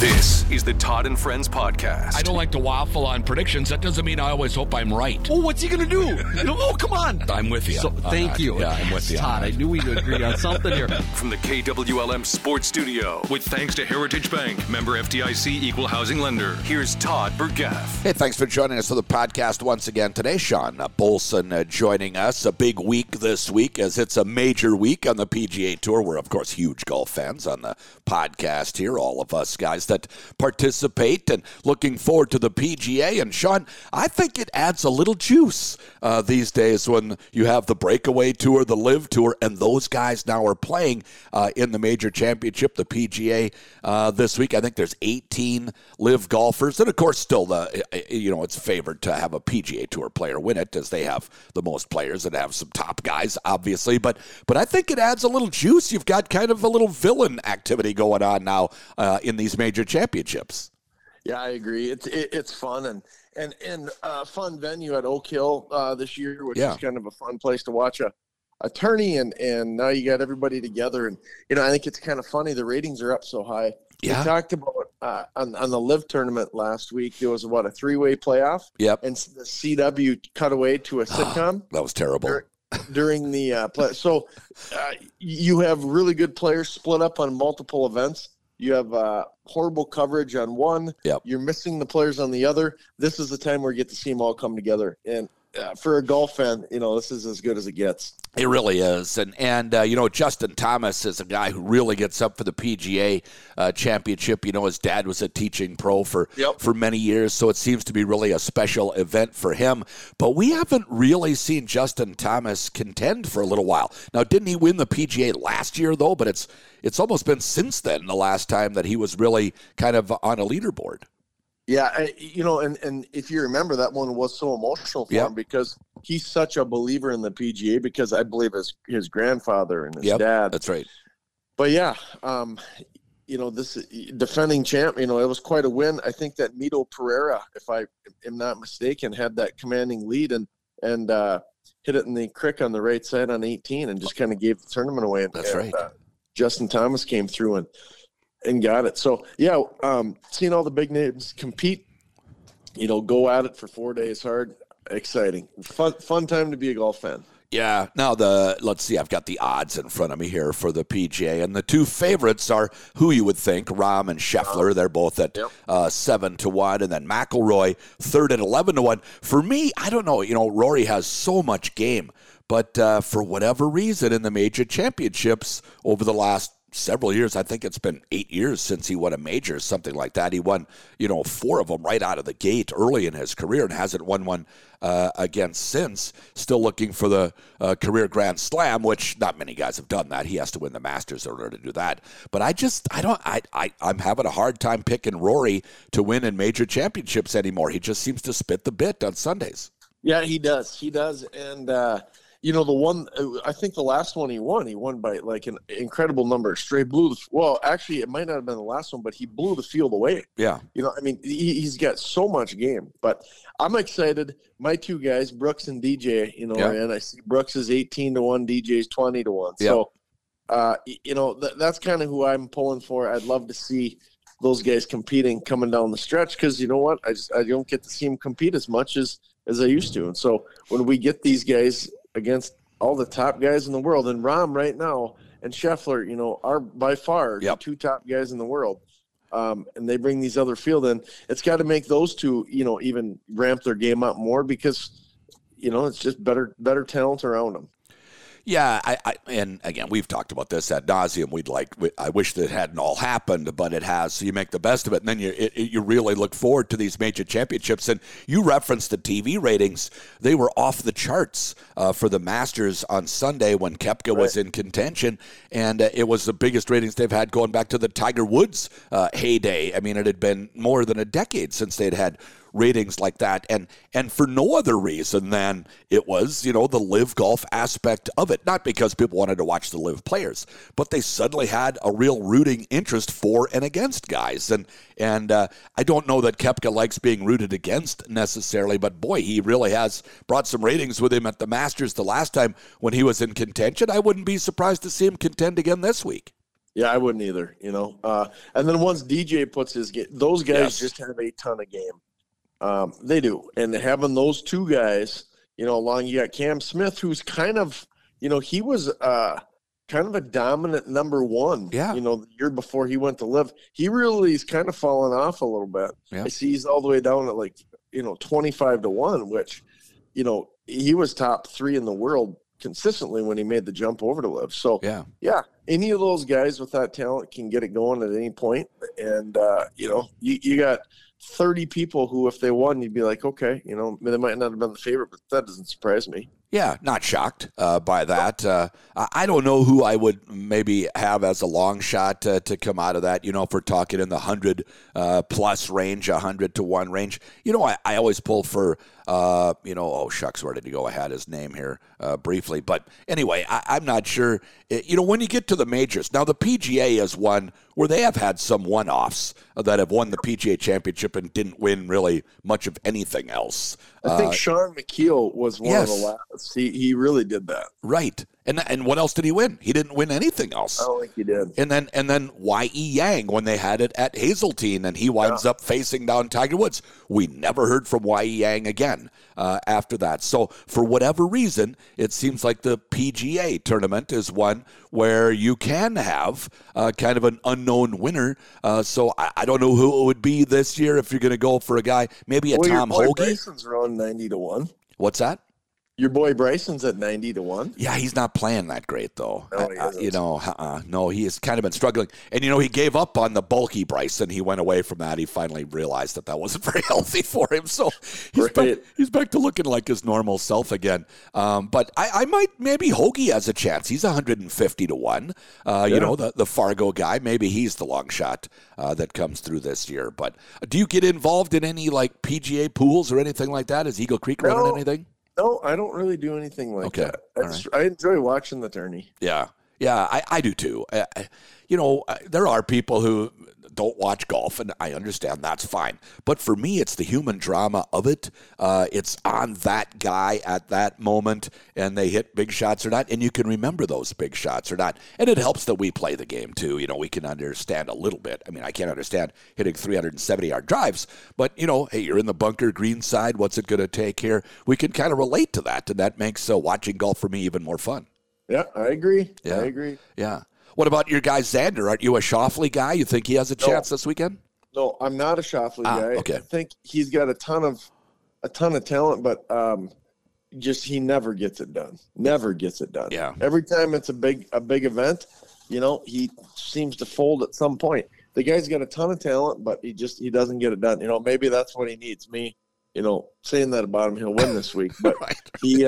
This is the Todd and Friends podcast. I don't like to waffle on predictions. That doesn't mean I always hope I'm right. Oh, what's he going to do? Oh, come on. I'm with you. Thank you. Yeah, I'm with you. Todd, I knew we'd agree on something here. From the KWLM Sports Studio, with thanks to Heritage Bank, member FDIC, equal housing lender. Here's Todd Bergath. Hey, thanks for joining us for the podcast once again today. Sean Bolson joining us. A big week this week, as it's a major week on the PGA Tour. We're, of course, huge golf fans on the podcast here, all of us guys that participate, and looking forward to the PGA. And Sean, I think it adds a little juice these days when you have the Breakaway Tour, the Live Tour, and those guys now are playing in the major championship, the PGA, this week. I think there's 18 Live golfers, and of course, still it's favored to have a PGA Tour player win it, as they have the most players and have some top guys, obviously. But I think it adds a little juice. You've got kind of a little villain activity going on now in these major championships. Yeah, I agree. It's fun and fun venue at Oak Hill this year, which is kind of a fun place to watch a tourney, and now you got everybody together. And I think it's kind of funny the ratings are up so high. Yeah. We talked about on the Live tournament last week, there was a three-way playoff. Yep. And the CW cut away to a sitcom. That was terrible. During the play. So you have really good players split up on multiple events. You have horrible coverage on one. Yep. You're missing the players on the other. This is the time where you get to see them all come together. And for a golf fan, this is as good as it gets. It really is. And Justin Thomas is a guy who really gets up for the PGA championship. His dad was a teaching pro for many years, so it seems to be really a special event for him. But we haven't really seen Justin Thomas contend for a little while. Now, didn't he win the PGA last year, though? But it's almost been since then, the last time that he was really kind of on a leaderboard. Yeah, and if you remember, that one was so emotional for him because he's such a believer in the PGA, because I believe his grandfather and his dad. That's right. But, this defending champ, it was quite a win. I think that Mito Pereira, if I am not mistaken, had that commanding lead and hit it in the crick on the right side on 18 and just kind of gave the tournament away. That's right. Justin Thomas came through and got it. So, seeing all the big names compete, go at it for 4 days hard, exciting. Fun time to be a golf fan. Yeah. Now, let's see, I've got the odds in front of me here for the PGA, and the two favorites are who you would think, Rahm and Scheffler. They're both at 7-1, and then McIlroy third at 11-1. For me, I don't know, Rory has so much game, but for whatever reason in the major championships over the last several years, I think it's been 8 years since he won a major, something like that. He won, 4 of them right out of the gate early in his career, and hasn't won one again since. Still looking for the career Grand Slam, which not many guys have done that. He has to win the Masters in order to do that. But I'm having a hard time picking Rory to win in major championships anymore. He just seems to spit the bit on Sundays. Yeah, he does, and. The one, I think the last one he won by like an incredible number, straight blew. Well, actually, it might not have been the last one, but he blew the field away. Yeah. He's got so much game, but I'm excited. My two guys, Brooks and DJ, and I see Brooks is 18-1, DJ's 20-1. Yeah. So, that's kind of who I'm pulling for. I'd love to see those guys competing coming down the stretch, because you know what? I don't get to see them compete as much as I used to. And so when we get these guys against all the top guys in the world, and Rahm right now and Scheffler, are by far the two top guys in the world. And they bring these other field in. It's got to make those two, even ramp their game up more, because, it's just better talent around them. Yeah, and again, we've talked about this ad nauseum. I wish that it hadn't all happened, but it has. So you make the best of it, and then you really look forward to these major championships. And you referenced the TV ratings; they were off the charts for the Masters on Sunday when Koepka was in contention, and it was the biggest ratings they've had going back to the Tiger Woods heyday. I mean, it had been more than a decade since they'd had ratings like that, and for no other reason than it was, the Live golf aspect of it. Not because people wanted to watch the Live players, but they suddenly had a real rooting interest for and against guys. And I don't know that Koepka likes being rooted against necessarily, but boy, he really has brought some ratings with him at the Masters the last time when he was in contention. I wouldn't be surprised to see him contend again this week. Yeah, I wouldn't either, you know. And then once DJ puts his game, those guys just have a ton of game. They do. And having those two guys, you know, along you got Cam Smith, who's kind of, you know, he was kind of a dominant number one, you know, the year before he went to live. He really is kind of fallen off a little bit. Yeah. I see he's all the way down at like, you know, 25-1, which, you know, he was top three in the world consistently when he made the jump over to live. So yeah, any of those guys with that talent can get it going at any point. And you know, you got 30 people who, if they won, you'd be like, okay, you know, they might not have been the favorite, but that doesn't surprise me. Yeah, not shocked by that. I don't know who I would maybe have as a long shot to come out of that. You know, if we're talking in the 100-plus range, 100-1 range. You know, I always pull for, you know, oh, shucks, where did he go? I had his name here briefly. But anyway, I'm not sure. You know, when you get to the majors, now the PGA is one where they have had some one-offs that have won the PGA Championship and didn't win really much of anything else. I think Sean McKeel was one of the last. He really did that. Right. And what else did he win? He didn't win anything else. I don't think he did. And then Y.E. Yang, when they had it at Hazeltine, and he winds up facing down Tiger Woods. We never heard from Y.E. Yang again after that. So for whatever reason, it seems like the PGA tournament is one where you can have kind of an unknown winner. So I don't know who it would be this year if you're going to go for a guy, maybe Tom Hoagie. Bryson's around 90-1. What's that? Your boy Bryson's at 90-1. Yeah, he's not playing that great, though. No, he isn't. You know, no, he has kind of been struggling. And, you know, he gave up on the bulky Bryson. He went away from that. He finally realized that that wasn't very healthy for him. So he's back to looking like his normal self again. But I might, maybe Hoagie has a chance. He's 150-1. You know, the Fargo guy, maybe he's the long shot that comes through this year. But do you get involved in any, like, PGA pools or anything like that? Is Eagle Creek running anything? No, I don't really do anything like that. I enjoy watching the tourney. Yeah, I do too. You know, there are people who don't watch golf, and I understand that's fine. But for me, it's the human drama of it. It's on that guy at that moment, and they hit big shots or not, and you can remember those big shots or not. And it helps that we play the game too. You know, we can understand a little bit. I mean, I can't understand hitting 370-yard drives, but, you know, hey, you're in the bunker, green side, what's it going to take here? We can kind of relate to that, and that makes watching golf for me even more fun. Yeah, I agree. Yeah. What about your guy, Xander? Aren't you a Schauffele guy? You think he has a chance this weekend? No, I'm not a Schauffele guy. Okay. I think he's got a ton of talent, but just he never gets it done. Yeah. Every time it's a big event, you know, he seems to fold at some point. The guy's got a ton of talent, but he doesn't get it done. You know, maybe that's what he needs. Me, you know, saying that about him, he'll win this week. But he's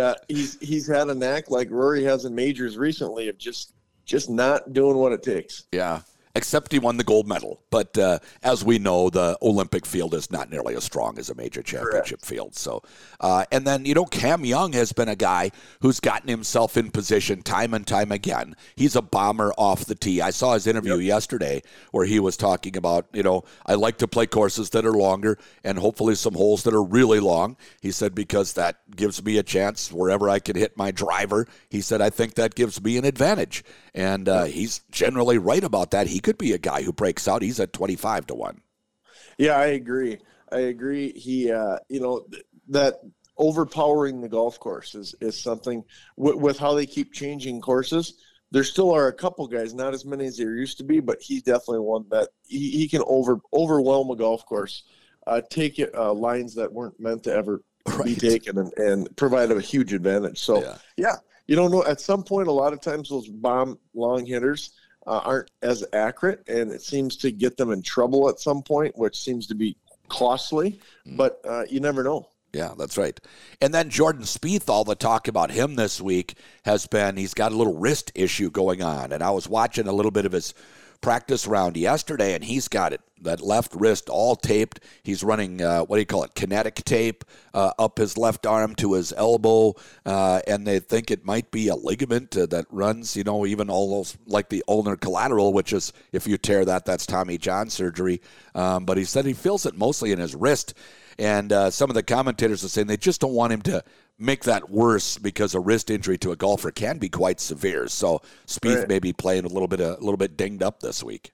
had a knack like Rory has in majors recently of just not doing what it takes. Yeah, except he won the gold medal. But as we know, the Olympic field is not nearly as strong as a major championship field. So, and then, you know, Cam Young has been a guy who's gotten himself in position time and time again. He's a bomber off the tee. I saw his interview yesterday where he was talking about, you know, I like to play courses that are longer and hopefully some holes that are really long. He said, because that gives me a chance wherever I can hit my driver. He said, I think that gives me an advantage. And he's generally right about that. He could be a guy who breaks out. He's at 25-1. Yeah, I agree. He, you know, that overpowering the golf course is something with how they keep changing courses. There still are a couple guys, not as many as there used to be, but he's definitely one that he can overwhelm a golf course, take it, lines that weren't meant to ever be taken and provide a huge advantage. So, yeah. You don't know, at some point, a lot of times those bomb long hitters aren't as accurate, and it seems to get them in trouble at some point, which seems to be costly, but you never know. Yeah, that's right. And then Jordan Spieth, all the talk about him this week has been he's got a little wrist issue going on, and I was watching a little bit of his practice round yesterday, and he's got it, that left wrist all taped. He's running, kinetic tape up his left arm to his elbow, and they think it might be a ligament that runs, you know, even almost like the ulnar collateral, which is, if you tear that, that's Tommy John surgery. But he said he feels it mostly in his wrist. And some of the commentators are saying they just don't want him to make that worse, because a wrist injury to a golfer can be quite severe. So Spieth may be playing a little bit dinged up this week.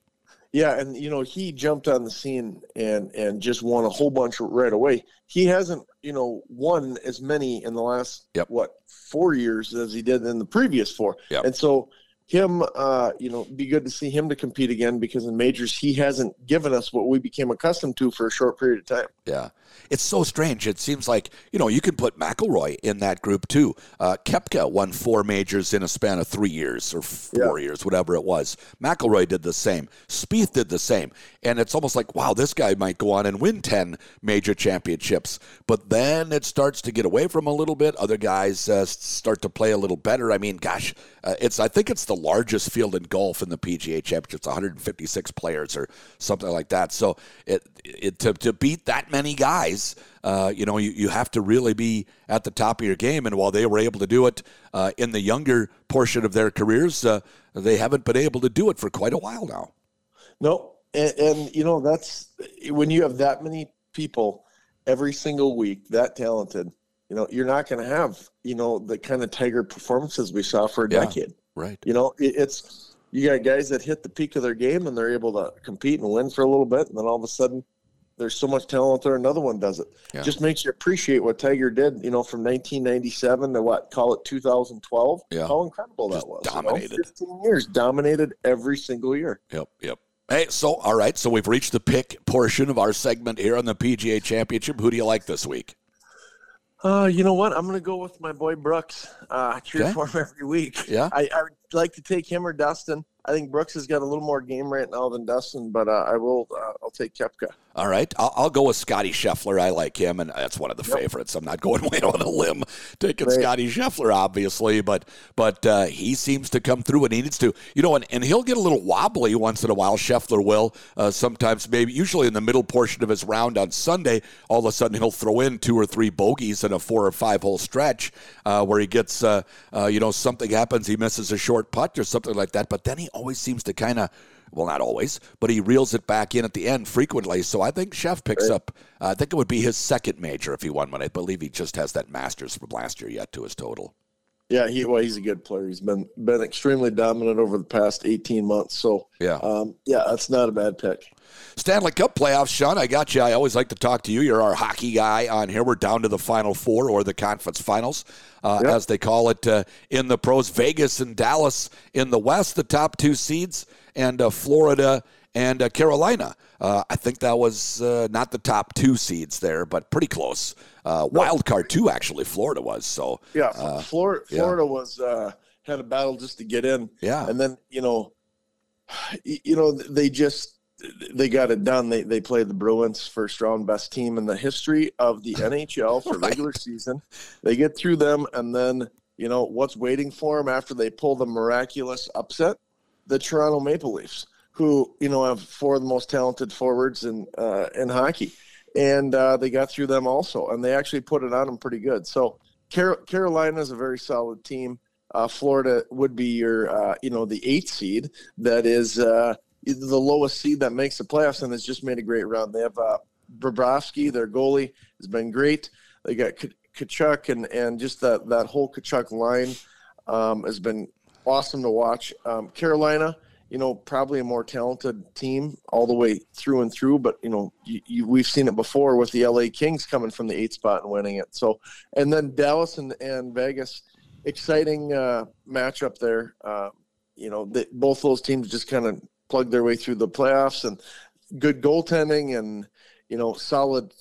Yeah, and, you know, he jumped on the scene and just won a whole bunch right away. He hasn't, you know, won as many in the last, 4 years as he did in the previous four. Yep. And so him, you know, be good to see him to compete again, because in majors he hasn't given us what we became accustomed to for a short period of time. Yeah. It's so strange. It seems like, you know, you can put McIlroy in that group too. Koepka won 4 majors in a span of 3 years or 4 years, whatever it was. McIlroy did the same. Spieth did the same. And it's almost like, wow, this guy might go on and win 10 major championships. But then it starts to get away from a little bit. Other guys start to play a little better. I mean, gosh, I think it's the largest field in golf in the PGA Championship. It's 156 players or something like that. So to beat that many guys, you have to really be at the top of your game. And while they were able to do it in the younger portion of their careers, they haven't been able to do it for quite a while now. No, and you know, that's when you have that many people every single week that talented. You know, you're not going to have, you know, the kind of Tiger performances we saw for a decade. Right. You know, it's you got guys that hit the peak of their game and they're able to compete and win for a little bit, and then all of a sudden, there's so much talent there, another one does it. Yeah. Just makes you appreciate what Tiger did, you know, from 1997 to 2012. Yeah. How incredible that was. Dominated. You know? 15 years, dominated every single year. Yep. Hey, so we've reached the pick portion of our segment here on the PGA Championship. Who do you like this week? You know what? I'm going to go with my boy Brooks. I cheer for him every week. Yeah. I would like to take him or Dustin. I think Brooks has got a little more game right now than Dustin, but I'll take Koepka. All right. I'll go with Scottie Scheffler. I like him, and that's one of the favorites. I'm not going way on a limb taking Scottie Scheffler, obviously, but he seems to come through, and he needs to. You know, and he'll get a little wobbly once in a while. Scheffler will sometimes, maybe usually in the middle portion of his round on Sunday, all of a sudden he'll throw in 2 or 3 bogeys in a 4 or 5 hole stretch where he gets, something happens, he misses a short putt or something like that, but then he always seems to kind of, well, not always, but he reels it back in at the end frequently. So I think Scheff picks up, I think it would be his second major if he won one. I believe he just has that Masters from last year yet to his total. Yeah, he's a good player. He's been extremely dominant over the past 18 months. So, that's not a bad pick. Stanley Cup playoffs, Sean, I got you. I always like to talk to you. You're our hockey guy on here. We're down to the Final Four, or the conference finals, as they call it in the pros. Vegas and Dallas in the West, the top 2 seeds, and Florida and Carolina. I think that was not the top 2 seeds there, but pretty close. Wild card 2, actually, Florida was. So Florida was had a battle just to get in. Yeah, and then you know they got it done. They played the Bruins, first round, best team in the history of the NHL for regular season. They get through them, and then you know what's waiting for them after they pull the miraculous upset: the Toronto Maple Leafs, who, you know, have 4 of the most talented forwards in hockey. And they got through them also, and they actually put it on them pretty good. So Carolina is a very solid team. Florida would be your, the 8th seed that is the lowest seed that makes the playoffs and has just made a great round. They have Bobrovsky, their goalie, has been great. They got Tkachuk, and just that whole Tkachuk line has been awesome to watch. Carolina, you know, probably a more talented team all the way through and through, but, you know, we've seen it before with the LA Kings coming from the 8th spot and winning it. So, and then Dallas and Vegas, exciting matchup there. Both those teams just kind of plugged their way through the playoffs, and good goaltending and, you know, solid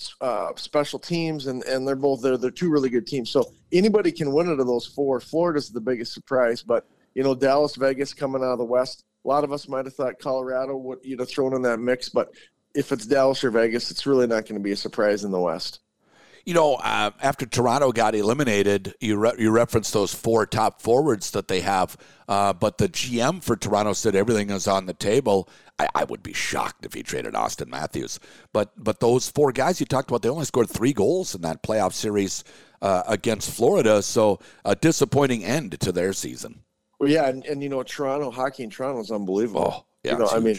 special teams, and they're both there. They're 2 really good teams. So anybody can win out of those 4. Florida's the biggest surprise, but, you know, Dallas, Vegas coming out of the West, a lot of us might have thought Colorado would, you know, thrown in that mix, but if it's Dallas or Vegas, it's really not going to be a surprise in the West. You know, after Toronto got eliminated, you referenced those 4 top forwards that they have, but the GM for Toronto said everything is on the table. I would be shocked if he traded Austin Matthews. But those 4 guys you talked about, they only scored 3 goals in that playoff series against Florida, so a disappointing end to their season. Well, yeah, and you know, Toronto hockey in Toronto is unbelievable. Oh, yeah, you know, I mean,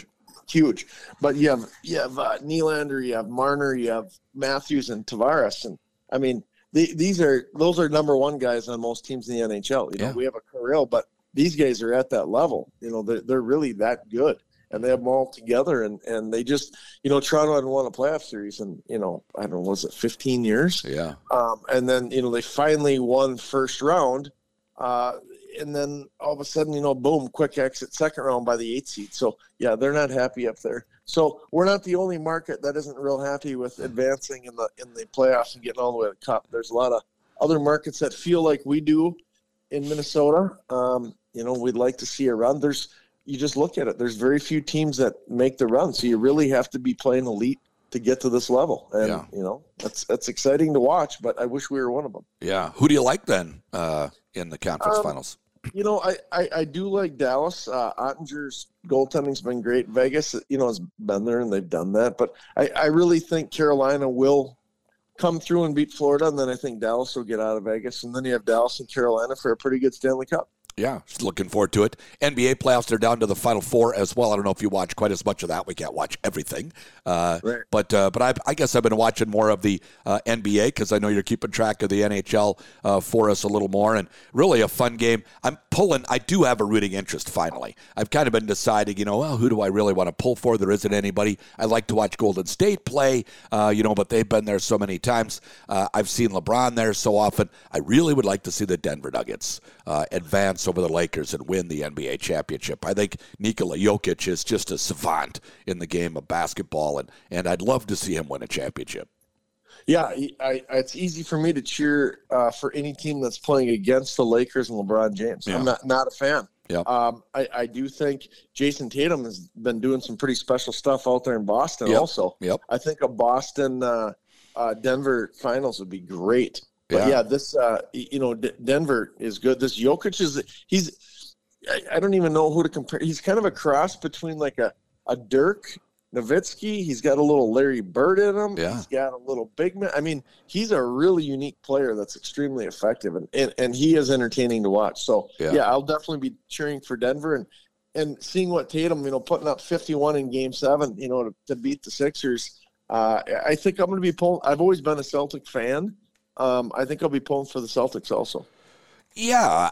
huge. But you have Nylander, you have Marner, you have Matthews and Tavares, and I mean those are number one guys on most teams in the NHL. You know, we have a Carril, but these guys are at that level. You know, they're really that good, and they have them all together. And they just, you know, Toronto hadn't won a playoff series in, you know, I don't know, was it 15 years? Yeah. And then, you know, they finally won first round. And then all of a sudden, you know, boom, quick exit second round by the 8th seed. So, yeah, they're not happy up there. So we're not the only market that isn't real happy with advancing in the playoffs and getting all the way to the cup. There's a lot of other markets that feel like we do in Minnesota. You know, we'd like to see a run. You just look at it. There's very few teams that make the run, so you really have to be playing elite to get to this level. And, you know, that's exciting to watch, but I wish we were one of them. Yeah. Who do you like then in the conference finals? You know, I do like Dallas. Ottinger's goaltending's been great. Vegas, you know, has been there and they've done that. But I really think Carolina will come through and beat Florida, and then I think Dallas will get out of Vegas. And then you have Dallas and Carolina for a pretty good Stanley Cup. Yeah, just looking forward to it. NBA playoffs, they're down to the Final Four as well. I don't know if you watch quite as much of that. We can't watch everything. Right. But I guess I've been watching more of the NBA because I know you're keeping track of the NHL for us a little more. And really a fun game. I do have a rooting interest finally. I've kind of been deciding, you know, well, who do I really want to pull for? There isn't anybody. I like to watch Golden State play, you know, but they've been there so many times. I've seen LeBron there so often. I really would like to see the Denver Nuggets advance over the Lakers and win the NBA championship. I think Nikola Jokic is just a savant in the game of basketball, and I'd love to see him win a championship. Yeah, it's easy for me to cheer for any team that's playing against the Lakers and LeBron James. Yeah. I'm not a fan. Yeah. I do think Jason Tatum has been doing some pretty special stuff out there in Boston also. Yep. I think a Boston-Denver finals would be great. But yeah, this, you know, Denver is good. This Jokic I don't even know who to compare. He's kind of a cross between like a Dirk Nowitzki. He's got a little Larry Bird in him. Yeah. He's got a little big man. I mean, he's a really unique player that's extremely effective, and he is entertaining to watch. So, yeah, I'll definitely be cheering for Denver and seeing what Tatum, you know, putting up 51 in Game 7, you know, to beat the Sixers. I think I'm going to be pulling. I've always been a Celtic fan. I think I'll be pulling for the Celtics also. Yeah.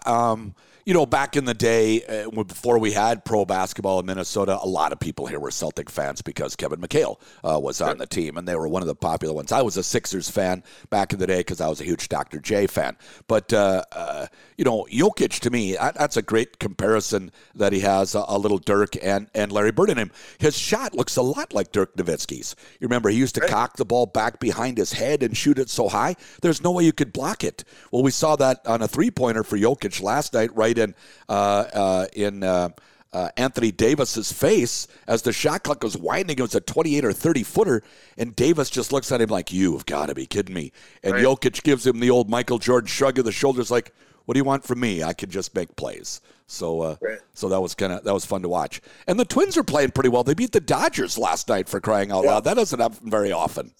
You know, back in the day, before we had pro basketball in Minnesota, a lot of people here were Celtic fans because Kevin McHale was on the team, and they were one of the popular ones. I was a Sixers fan back in the day because I was a huge Dr. J fan. But, you know, Jokic, to me, that's a great comparison that he has, a little Dirk and Larry Bird in him. His shot looks a lot like Dirk Nowitzki's. You remember, he used to cock the ball back behind his head and shoot it so high, there's no way you could block it. Well, we saw that on a three-pointer for Jokic last night, right? In Anthony Davis's face as the shot clock was winding. It was a 28 or 30 footer, and Davis just looks at him like, "You've got to be kidding me!" And Jokic gives him the old Michael Jordan shrug of the shoulders, like, "What do you want from me? I can just make plays." So, so that was fun to watch. And the Twins are playing pretty well. They beat the Dodgers last night, for crying out loud. That doesn't happen very often.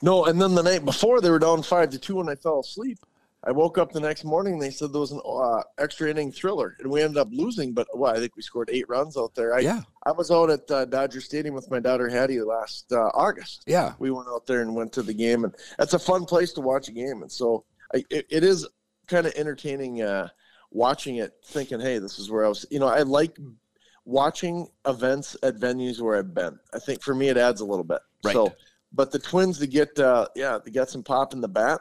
No, and then the night before they were down 5-2, and I fell asleep. I woke up the next morning, and they said there was an extra inning thriller, and we ended up losing. But I think we scored 8 runs out there. I was out at Dodger Stadium with my daughter Hattie last August. Yeah, we went out there and went to the game, and that's a fun place to watch a game. And so it is kind of entertaining watching it, thinking, "Hey, this is where I was." You know, I like watching events at venues where I've been. I think for me, it adds a little bit. Right. So, but the Twins to get they got some pop in the bat.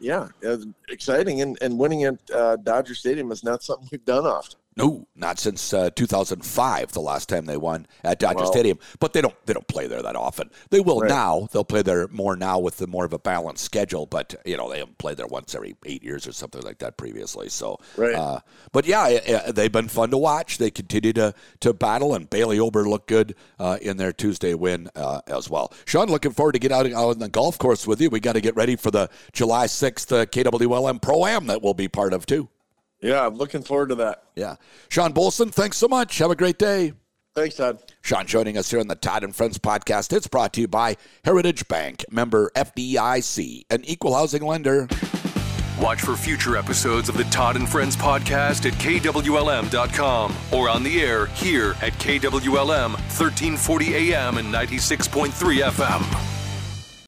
It's exciting, and winning at Dodger Stadium is not something we've done often. No, not since 2005, the last time they won at Dodger Stadium. But they don't play there that often. They will now. They'll play there more now with the more of a balanced schedule. But you know, they haven't played there once every 8 years or something like that previously. So, but yeah, they've been fun to watch. They continue to battle, and Bailey Ober looked good in their Tuesday win as well. Sean, looking forward to get out on the golf course with you. We got to get ready for the July 6th KWLM Pro-Am that we'll be part of too. Yeah, I'm looking forward to that. Yeah. Sean Bolson, thanks so much. Have a great day. Thanks, Todd. Sean joining us here on the Todd and Friends podcast. It's brought to you by Heritage Bank, member FDIC, an equal housing lender. Watch for future episodes of the Todd and Friends podcast at KWLM.com or on the air here at KWLM 1340 AM and 96.3 FM.